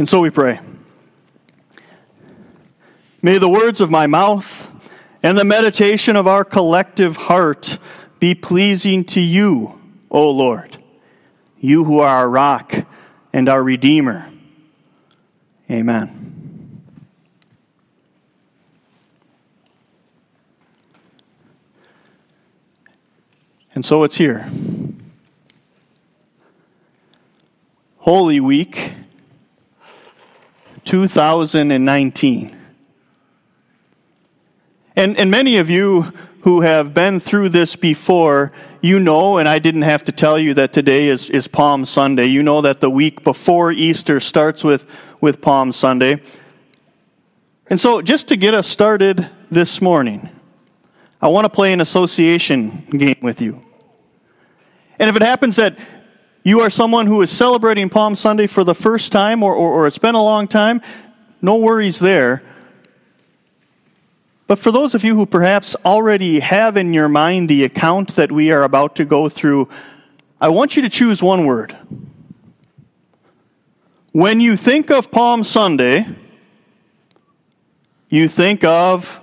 And so we pray. May the words of my mouth and the meditation of our collective heart be pleasing to you, O Lord, you who are our rock and our Redeemer. Amen. And so it's here. Holy Week 2019. And many of you who have been through this before, you know, and I didn't have to tell you that today is Palm Sunday. You know that the week before Easter starts with Palm Sunday. And so just to get us started this morning, I want to play an association game with you. And if it happens that you are someone who is celebrating Palm Sunday for the first time or it's been a long time, no worries there. But for those of you who perhaps already have in your mind the account that we are about to go through, I want you to choose one word. When you think of Palm Sunday, you think of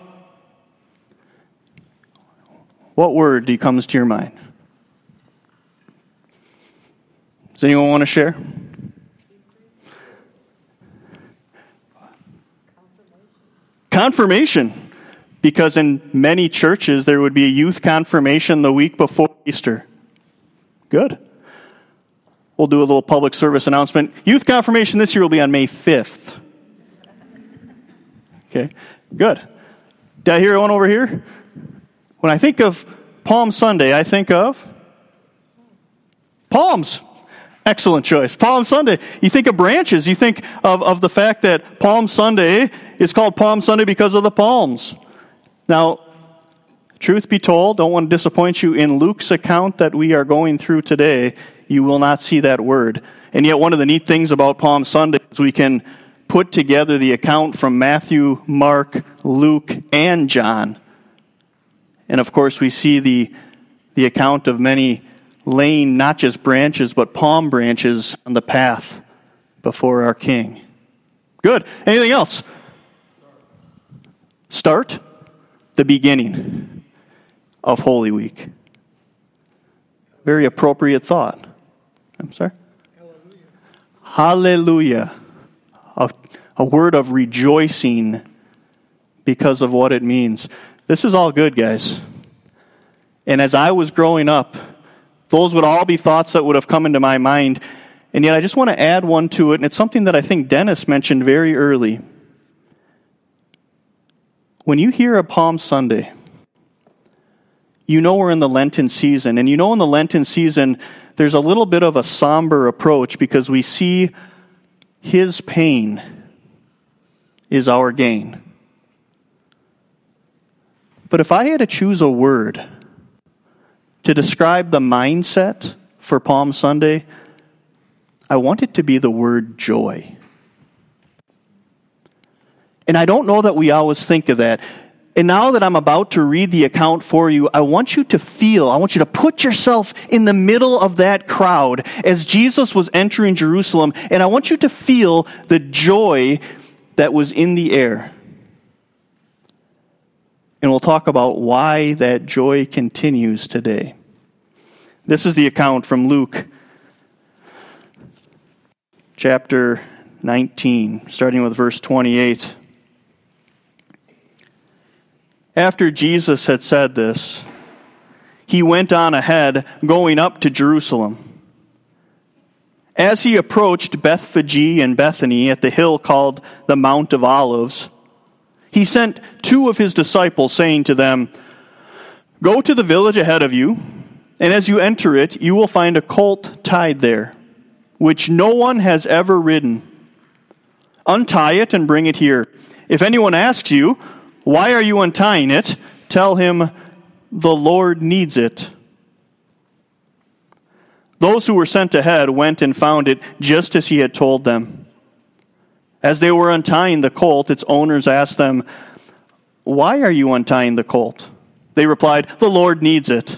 what word comes to your mind? Does anyone want to share? Confirmation. Because in many churches, there would be a youth confirmation the week before Easter. Good. We'll do a little public service announcement. Youth confirmation this year will be on May 5th. Okay, good. Did I hear one over here? When I think of Palm Sunday, I think of palms. Excellent choice. Palm Sunday. You think of branches. You think of the fact that Palm Sunday is called Palm Sunday because of the palms. Now, truth be told, don't want to disappoint you, in Luke's account that we are going through today, you will not see that word. And yet one of the neat things about Palm Sunday is we can put together the account from Matthew, Mark, Luke, and John. And of course we see the account of many laying not just branches, but palm branches on the path before our King. Good. Anything else? Start. The beginning of Holy Week. Very appropriate thought. I'm sorry? Hallelujah. A word of rejoicing because of what it means. This is all good, guys. And as I was growing up, those would all be thoughts that would have come into my mind. And yet I just want to add one to it, and it's something that I think Dennis mentioned very early. When you hear a Palm Sunday, you know we're in the Lenten season. And you know in the Lenten season, there's a little bit of a somber approach because we see his pain is our gain. But if I had to choose a word to describe the mindset for Palm Sunday, I want it to be the word joy. And I don't know that we always think of that. And now that I'm about to read the account for you, I want you to put yourself in the middle of that crowd as Jesus was entering Jerusalem, and I want you to feel the joy that was in the air. And we'll talk about why that joy continues today. This is the account from Luke chapter 19, starting with verse 28. After Jesus had said this, he went on ahead, going up to Jerusalem. As he approached Bethphage and Bethany at the hill called the Mount of Olives, he sent two of his disciples, saying to them, "Go to the village ahead of you, and as you enter it, you will find a colt tied there, which no one has ever ridden. Untie it and bring it here. If anyone asks you, 'Why are you untying it?' tell him, 'The Lord needs it.'" Those who were sent ahead went and found it just as he had told them. As they were untying the colt, its owners asked them, "Why are you untying the colt?" They replied, "The Lord needs it."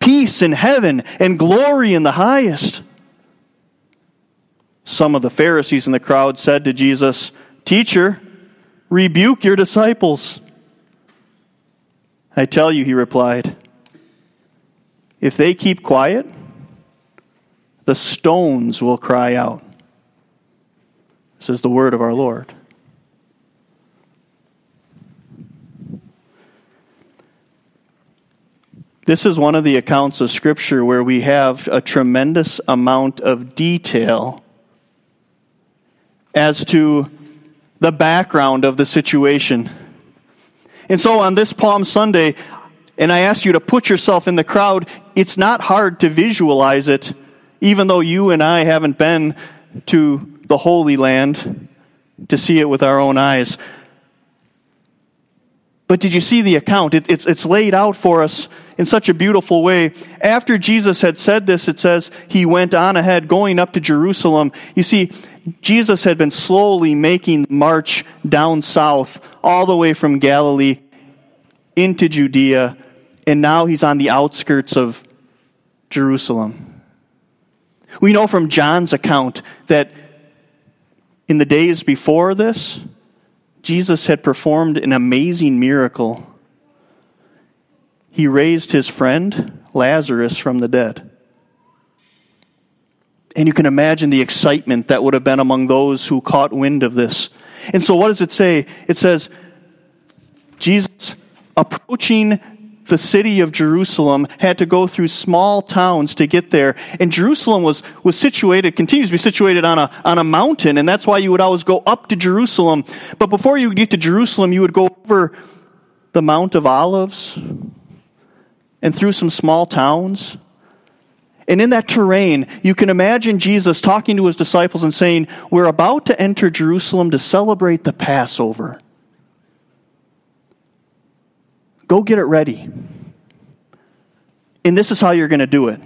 Peace in heaven and glory in the highest. Some of the Pharisees in the crowd said to Jesus, "Teacher, rebuke your disciples." "I tell you," he replied, "if they keep quiet, the stones will cry out." This is the word of our Lord. This is one of the accounts of Scripture where we have a tremendous amount of detail as to the background of the situation. And so on this Palm Sunday, and I ask you to put yourself in the crowd, it's not hard to visualize it, even though you and I haven't been to the Holy Land to see it with our own eyes. But did you see the account? It's laid out for us in such a beautiful way. After Jesus had said this, it says, he went on ahead, going up to Jerusalem. You see, Jesus had been slowly making the march down south, all the way from Galilee into Judea, and now he's on the outskirts of Jerusalem. We know from John's account that in the days before this, Jesus had performed an amazing miracle. He raised his friend Lazarus from the dead. And you can imagine the excitement that would have been among those who caught wind of this. And so what does it say? It says, Jesus, approaching the city of Jerusalem, had to go through small towns to get there. And Jerusalem was situated, continues to be situated on a mountain, and that's why you would always go up to Jerusalem. But before you get to Jerusalem, you would go over the Mount of Olives and through some small towns. And in that terrain, you can imagine Jesus talking to his disciples and saying, "We're about to enter Jerusalem to celebrate the Passover. Go get it ready. And this is how you're going to do it.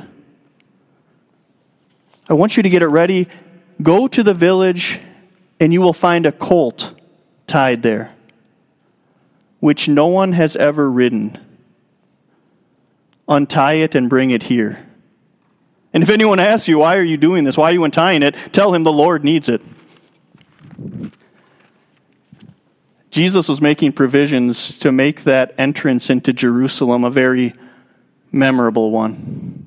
I want you to get it ready. Go to the village, and you will find a colt tied there, which no one has ever ridden. Untie it and bring it here. And if anyone asks you, why are you doing this? Why are you untying it? Tell him the Lord needs it." Jesus was making provisions to make that entrance into Jerusalem a very memorable one.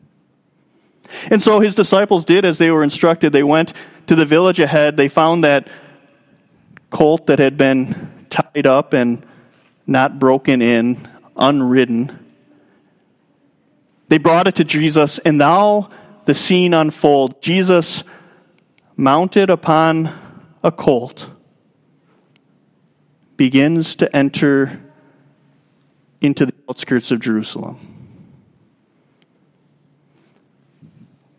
And so his disciples did as they were instructed. They went to the village ahead. They found that colt that had been tied up and not broken in, unridden. They brought it to Jesus, and now the scene unfolds. Jesus mounted upon a colt begins to enter into the outskirts of Jerusalem.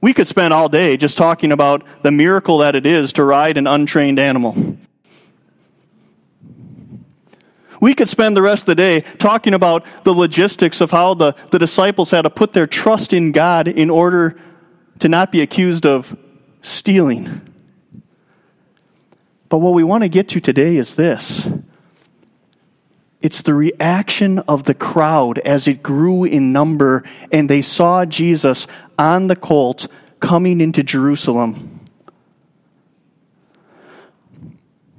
We could spend all day just talking about the miracle that it is to ride an untrained animal. We could spend the rest of the day talking about the logistics of how the disciples had to put their trust in God in order to not be accused of stealing. But what we want to get to today is this. It's the reaction of the crowd as it grew in number and they saw Jesus on the colt coming into Jerusalem.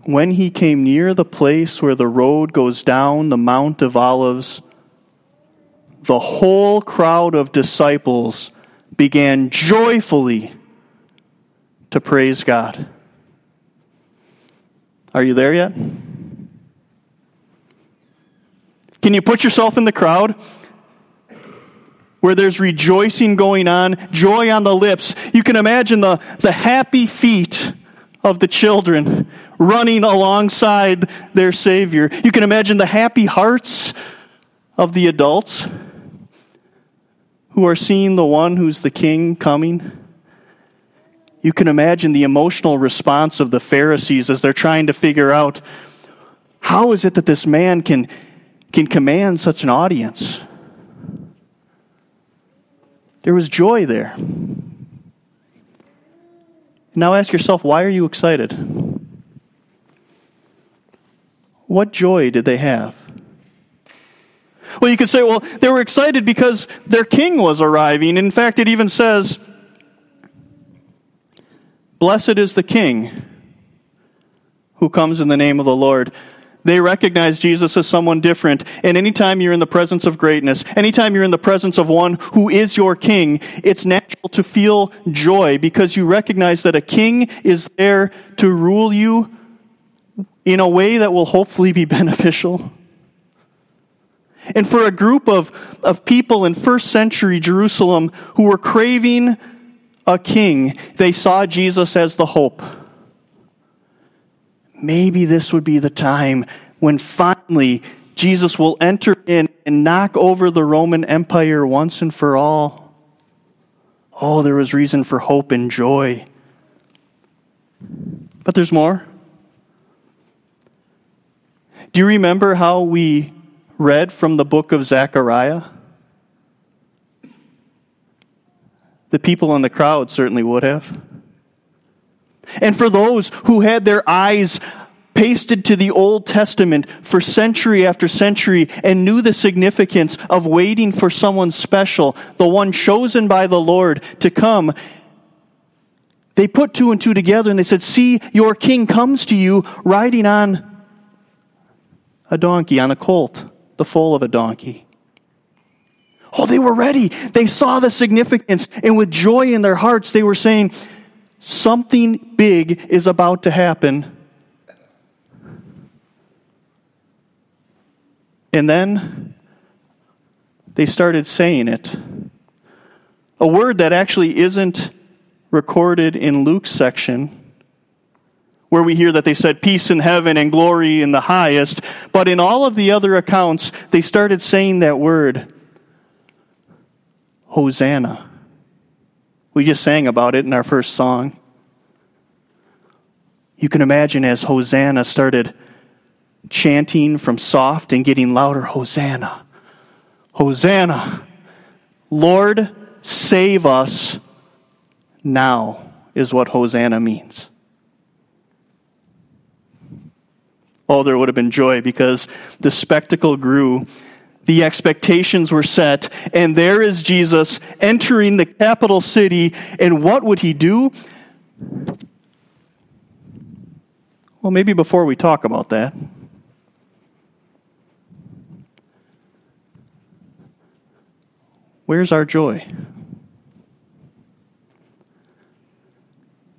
When he came near the place where the road goes down the Mount of Olives, the whole crowd of disciples began joyfully to praise God. Are you there yet? Can you put yourself in the crowd where there's rejoicing going on, joy on the lips? You can imagine the happy feet of the children running alongside their Savior. You can imagine the happy hearts of the adults who are seeing the one who's the King coming. You can imagine the emotional response of the Pharisees as they're trying to figure out, how is it that this man can command such an audience? There was joy there. Now ask yourself, why are you excited? What joy did they have? Well, you could say, well, they were excited because their king was arriving. In fact, it even says, "Blessed is the king who comes in the name of the Lord." They recognize Jesus as someone different. And anytime you're in the presence of greatness, anytime you're in the presence of one who is your king, it's natural to feel joy because you recognize that a king is there to rule you in a way that will hopefully be beneficial. And for a group of people in first century Jerusalem who were craving a king, they saw Jesus as the hope. Maybe this would be the time when finally Jesus will enter in and knock over the Roman Empire once and for all. Oh, there was reason for hope and joy. But there's more. Do you remember how we read from the book of Zechariah? The people in the crowd certainly would have. And for those who had their eyes pasted to the Old Testament for century after century and knew the significance of waiting for someone special, the one chosen by the Lord to come, they put two and two together and they said, "See, your king comes to you riding on a donkey, on a colt, the foal of a donkey." Oh, they were ready. They saw the significance, and with joy in their hearts, they were saying, something big is about to happen. And then they started saying it. A word that actually isn't recorded in Luke's section, where we hear that they said peace in heaven and glory in the highest. But in all of the other accounts, they started saying that word, Hosanna. We just sang about it in our first song. You can imagine as Hosanna started chanting from soft and getting louder, Hosanna, Hosanna, Lord, save us now is what Hosanna means. Oh, there would have been joy because the spectacle grew. The expectations were set, and there is Jesus entering the capital city, and what would he do? Well, maybe before we talk about that, where's our joy?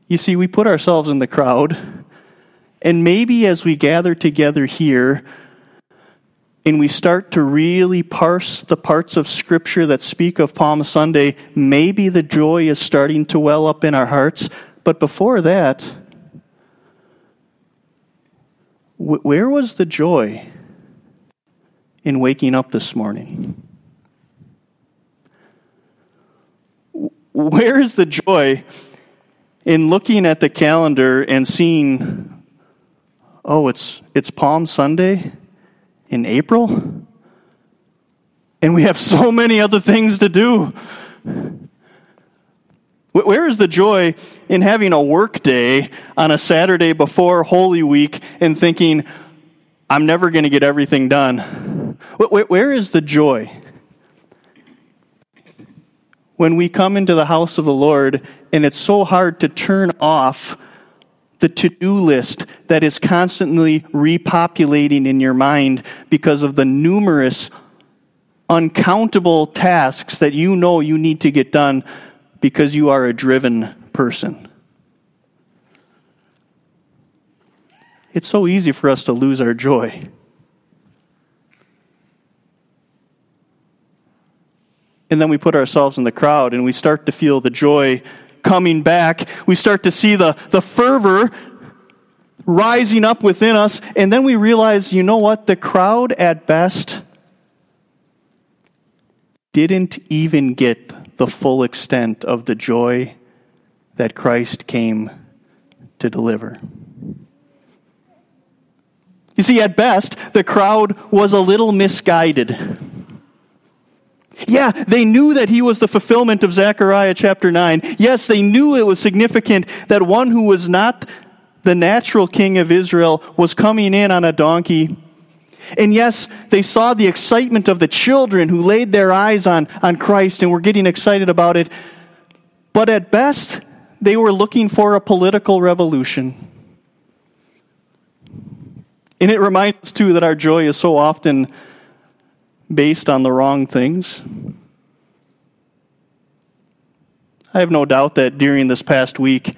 You see, we put ourselves in the crowd, and maybe as we gather together here, and we start to really parse the parts of Scripture that speak of Palm Sunday, maybe the joy is starting to well up in our hearts. But before that, where was the joy in waking up this morning? Where is the joy in looking at the calendar and seeing, oh, it's Palm Sunday? In April? And we have so many other things to do. Where is the joy in having a work day on a Saturday before Holy Week and thinking, I'm never going to get everything done? Where is the joy when we come into the house of the Lord and it's so hard to turn off the to-do list that is constantly repopulating in your mind because of the numerous, uncountable tasks that you know you need to get done because you are a driven person? It's so easy for us to lose our joy. And then we put ourselves in the crowd and we start to feel the joy coming back. We start to see the fervor rising up within us, and then we realize, you know what? The crowd at best didn't even get the full extent of the joy that Christ came to deliver. You see, at best, the crowd was a little misguided. Yeah, they knew that he was the fulfillment of Zechariah chapter 9. Yes, they knew it was significant that one who was not the natural king of Israel was coming in on a donkey. And yes, they saw the excitement of the children who laid their eyes on Christ and were getting excited about it. But at best, they were looking for a political revolution. And it reminds us, too, that our joy is so often based on the wrong things. I have no doubt that during this past week,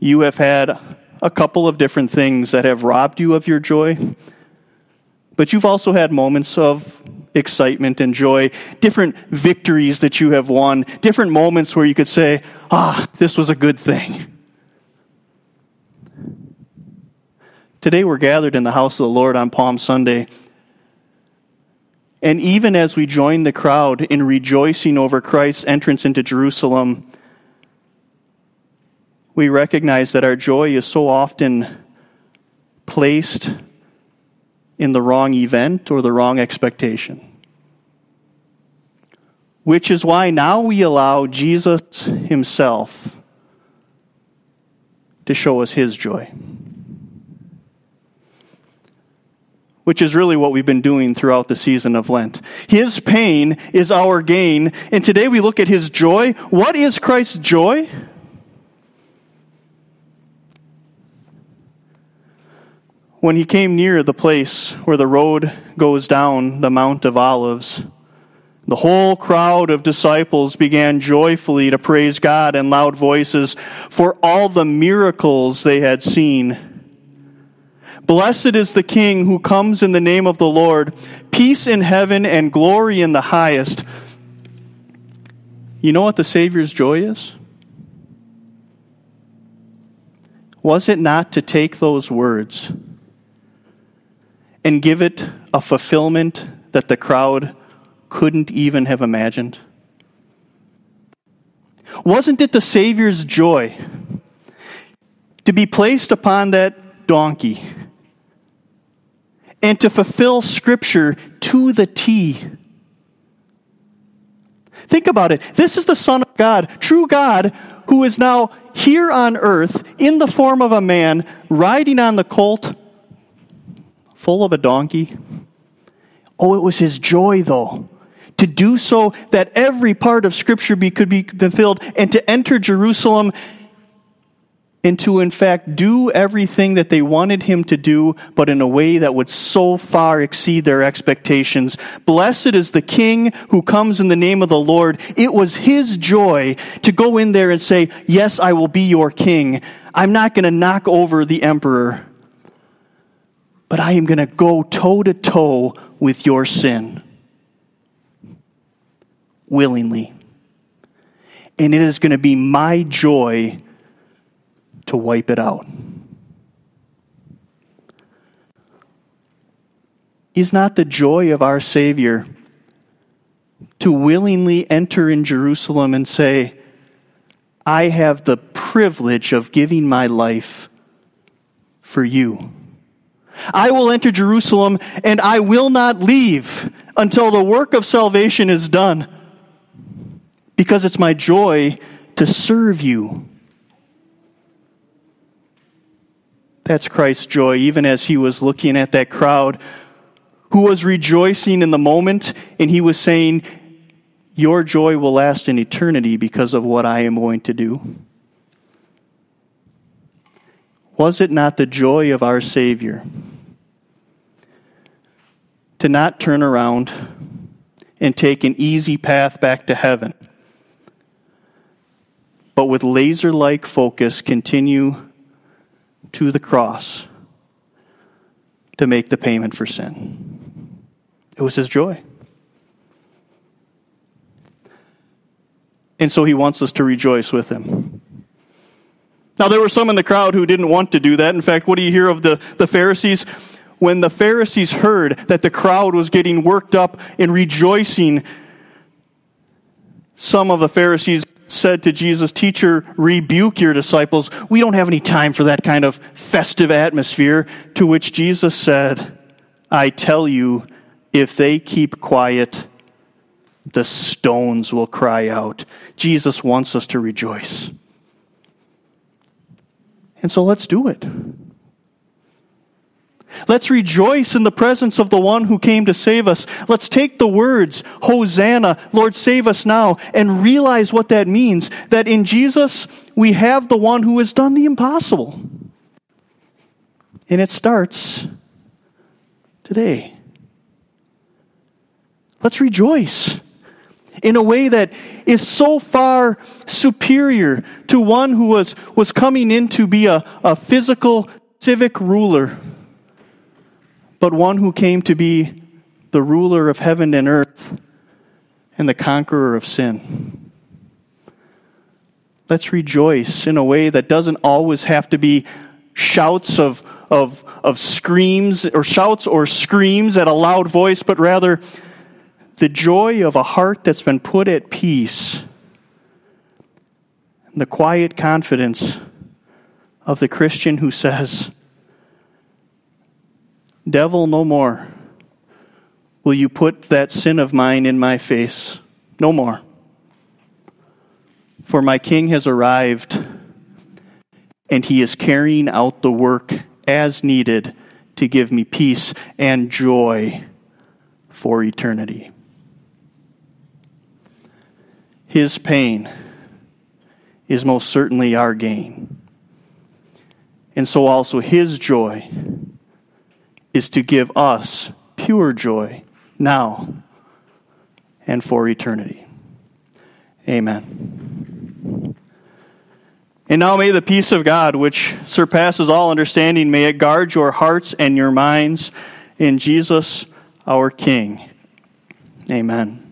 you have had a couple of different things that have robbed you of your joy. But you've also had moments of excitement and joy, different victories that you have won, different moments where you could say, this was a good thing. Today we're gathered in the house of the Lord on Palm Sunday. And even as we join the crowd in rejoicing over Christ's entrance into Jerusalem, we recognize that our joy is so often placed in the wrong event or the wrong expectation. Which is why now we allow Jesus himself to show us his joy. Which is really what we've been doing throughout the season of Lent. His pain is our gain, and today we look at his joy. What is Christ's joy? When he came near the place where the road goes down the Mount of Olives, the whole crowd of disciples began joyfully to praise God in loud voices for all the miracles they had seen. Blessed is the King who comes in the name of the Lord. Peace in heaven and glory in the highest. You know what the Savior's joy is? Was it not to take those words and give it a fulfillment that the crowd couldn't even have imagined? Wasn't it the Savior's joy to be placed upon that donkey and to fulfill Scripture to the T? Think about it. This is the Son of God, true God, who is now here on earth in the form of a man, riding on the colt, full of a donkey. Oh, it was his joy, though, to do so that every part of Scripture could be fulfilled and to enter Jerusalem and to, in fact, do everything that they wanted him to do, but in a way that would so far exceed their expectations. Blessed is the King who comes in the name of the Lord. It was his joy to go in there and say, yes, I will be your king. I'm not going to knock over the emperor, but I am going to go toe-to-toe with your sin. Willingly. And it is going to be my joy to wipe it out. Is not the joy of our Savior to willingly enter in Jerusalem and say, I have the privilege of giving my life for you. I will enter Jerusalem and I will not leave until the work of salvation is done, because it's my joy to serve you. That's Christ's joy, even as he was looking at that crowd who was rejoicing in the moment, and he was saying, your joy will last in eternity because of what I am going to do. Was it not the joy of our Savior to not turn around and take an easy path back to heaven, but with laser-like focus continue to the cross to make the payment for sin? It was his joy. And so he wants us to rejoice with him. Now there were some in the crowd who didn't want to do that. In fact, what do you hear of the Pharisees? When the Pharisees heard that the crowd was getting worked up and rejoicing, some of the Pharisees said to Jesus, "Teacher, rebuke your disciples. We don't have any time for that kind of festive atmosphere." To which Jesus said, "I tell you, if they keep quiet, the stones will cry out." Jesus wants us to rejoice. And so let's do it. Let's rejoice in the presence of the one who came to save us. Let's take the words, "Hosanna, Lord, save us now," and realize what that means. That in Jesus, we have the one who has done the impossible. And it starts today. Let's rejoice in a way that is so far superior to one who was coming in to be a physical civic ruler, but one who came to be the ruler of heaven and earth and the conqueror of sin. Let's rejoice in a way that doesn't always have to be shouts of screams or shouts or screams at a loud voice, but rather the joy of a heart that's been put at peace, and the quiet confidence of the Christian who says, "Devil, no more will you put that sin of mine in my face. No more. For my King has arrived, and he is carrying out the work as needed to give me peace and joy for eternity." His pain is most certainly our gain. And so also his joy is to give us pure joy now and for eternity. Amen. And now may the peace of God, which surpasses all understanding, may it guard your hearts and your minds in Jesus our King. Amen.